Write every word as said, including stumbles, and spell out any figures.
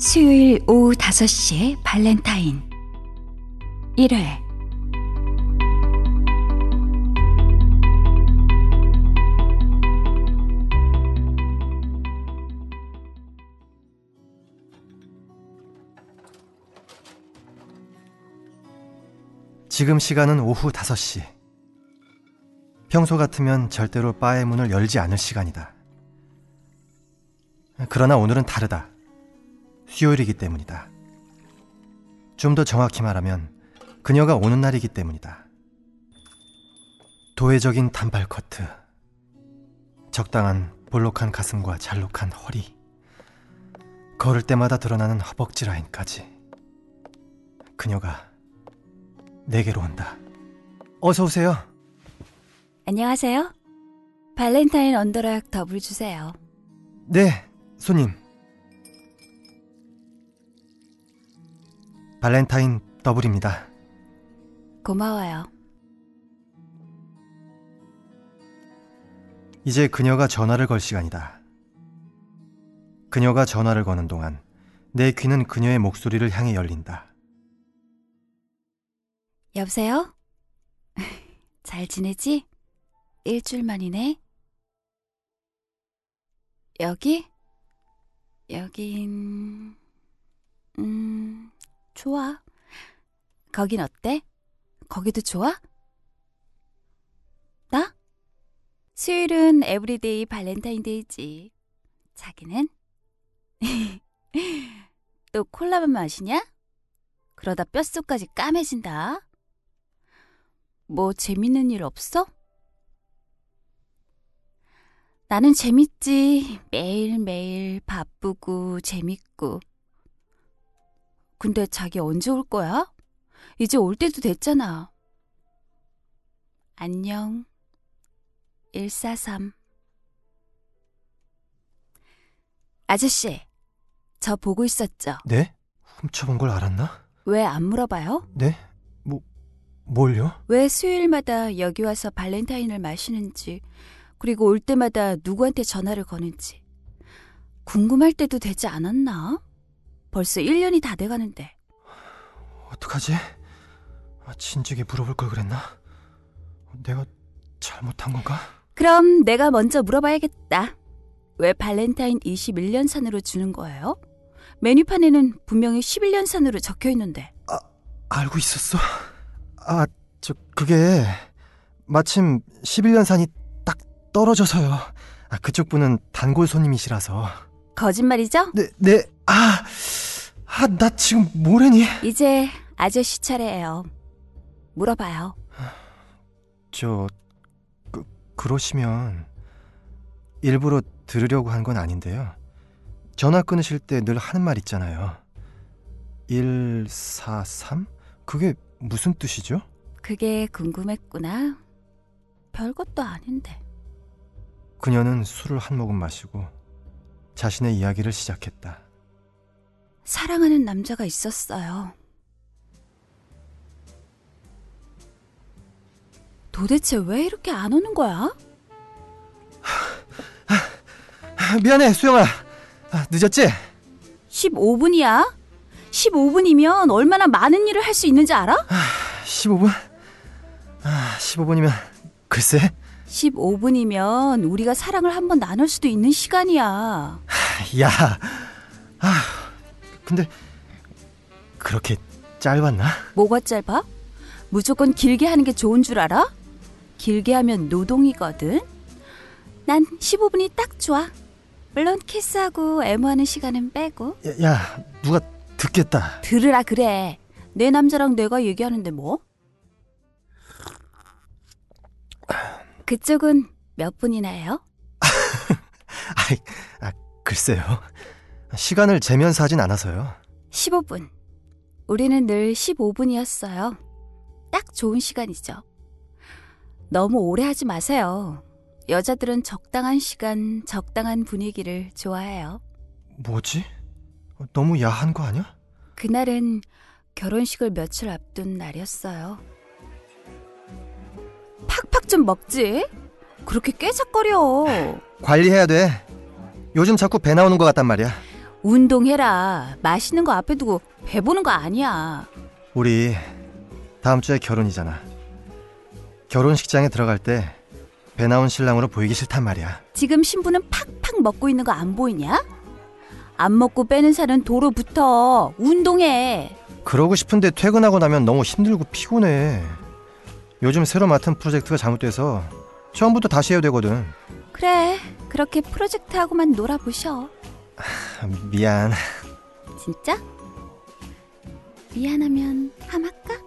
수요일 오후 다섯 시에 발렌타인 일 회 지금 시간은 오후 다섯 시. 평소 같으면 절대로 바의 문을 열지 않을 시간이다. 그러나 오늘은 다르다. 수요일이기 때문이다. 좀 더 정확히 말하면 그녀가 오는 날이기 때문이다. 도회적인 단발 커트, 적당한 볼록한 가슴과 잘록한 허리, 걸을 때마다 드러나는 허벅지 라인까지. 그녀가 내게로 온다. 어서 오세요. 안녕하세요. 발렌타인 언더락 더블 주세요. 네, 손님. 발렌타인 더블입니다. 고마워요. 이제 그녀가 전화를 걸 시간이다. 그녀가 전화를 거는 동안 내 귀는 그녀의 목소리를 향해 열린다. 여보세요? 잘 지내지? 일주일 만이네. 여기? 여긴... 음... 좋아. 거긴 어때? 거기도 좋아? 나? 수요일은 에브리데이 발렌타인데이지. 자기는? 또 콜라만 마시냐? 그러다 뼛속까지 까매진다. 뭐 재밌는 일 없어? 나는 재밌지. 매일매일 바쁘고 재밌고. 근데 자기 언제 올 거야? 이제 올 때도 됐잖아. 안녕. 일사삼. 아저씨, 저 보고 있었죠? 네? 훔쳐본 걸 알았나? 왜 안 물어봐요? 네? 뭐... 뭘요? 왜 수요일마다 여기 와서 발렌타인을 마시는지, 그리고 올 때마다 누구한테 전화를 거는지 궁금할 때도 되지 않았나? 벌써 일 년이 다 돼가는데. 어떡하지? 진즉에 물어볼 걸 그랬나? 내가 잘못한 건가? 그럼 내가 먼저 물어봐야겠다. 왜 발렌타인 이십일 년 산으로 주는 거예요? 메뉴판에는 분명히 십일 년 산으로 적혀있는데. 아, 알고 있었어? 아, 저 그게 마침 십일 년 산이 딱 떨어져서요. 아, 그쪽 분은 단골 손님이시라서. 거짓말이죠? 네, 네. 아, 아, 나 지금 뭐래니? 이제 아저씨 차례예요. 물어봐요. 저, 그, 그러시면 일부러 들으려고 한 건 아닌데요. 전화 끊으실 때 늘 하는 말 있잖아요. 일, 사, 삼? 그게 무슨 뜻이죠? 그게 궁금했구나. 별것도 아닌데. 그녀는 술을 한 모금 마시고 자신의 이야기를 시작했다. 사랑하는 남자가 있었어요. 도대체 왜 이렇게 안 오는 거야? 미안해, 수영아. 아, 늦었지? 십오 분이야? 십오 분이면 얼마나 많은 일을 할 수 있는지 알아? 아, 십오 분? 아, 십오 분이면 글쎄? 십오 분이면 우리가 사랑을 한번 나눌 수도 있는 시간이야. 야, 아, 근데 그렇게 짧았나? 뭐가 짧아? 무조건 길게 하는 게 좋은 줄 알아? 길게 하면 노동이거든. 난 십오 분이 딱 좋아. 물론 키스하고 애무하는 시간은 빼고. 야, 야, 누가 듣겠다. 들으라 그래. 내 남자랑 내가 얘기하는데 뭐? 그쪽은 몇 분이나 해요? 아, 글쎄요. 시간을 재면서 하진 않아서요. 십오 분. 우리는 늘 십오 분이었어요. 딱 좋은 시간이죠. 너무 오래 하지 마세요. 여자들은 적당한 시간, 적당한 분위기를 좋아해요. 뭐지? 너무 야한 거 아니야? 그날은 결혼식을 며칠 앞둔 날이었어요. 팍팍 좀 먹지. 그렇게 깨작거려. 관리해야 돼. 요즘 자꾸 배 나오는 것 같단 말이야. 운동해라. 맛있는 거 앞에 두고 배 보는 거 아니야. 우리 다음 주에 결혼이잖아. 결혼식장에 들어갈 때 배 나온 신랑으로 보이기 싫단 말이야. 지금 신부는 팍팍 먹고 있는 거 안 보이냐? 안 먹고 빼는 살은 도로 붙어. 운동해. 그러고 싶은데 퇴근하고 나면 너무 힘들고 피곤해. 요즘 새로 맡은 프로젝트가 잘못돼서 처음부터 다시 해야 되거든. 그래, 그렇게 프로젝트하고만 놀아보셔. 미안. 진짜? 미안하면 함할까?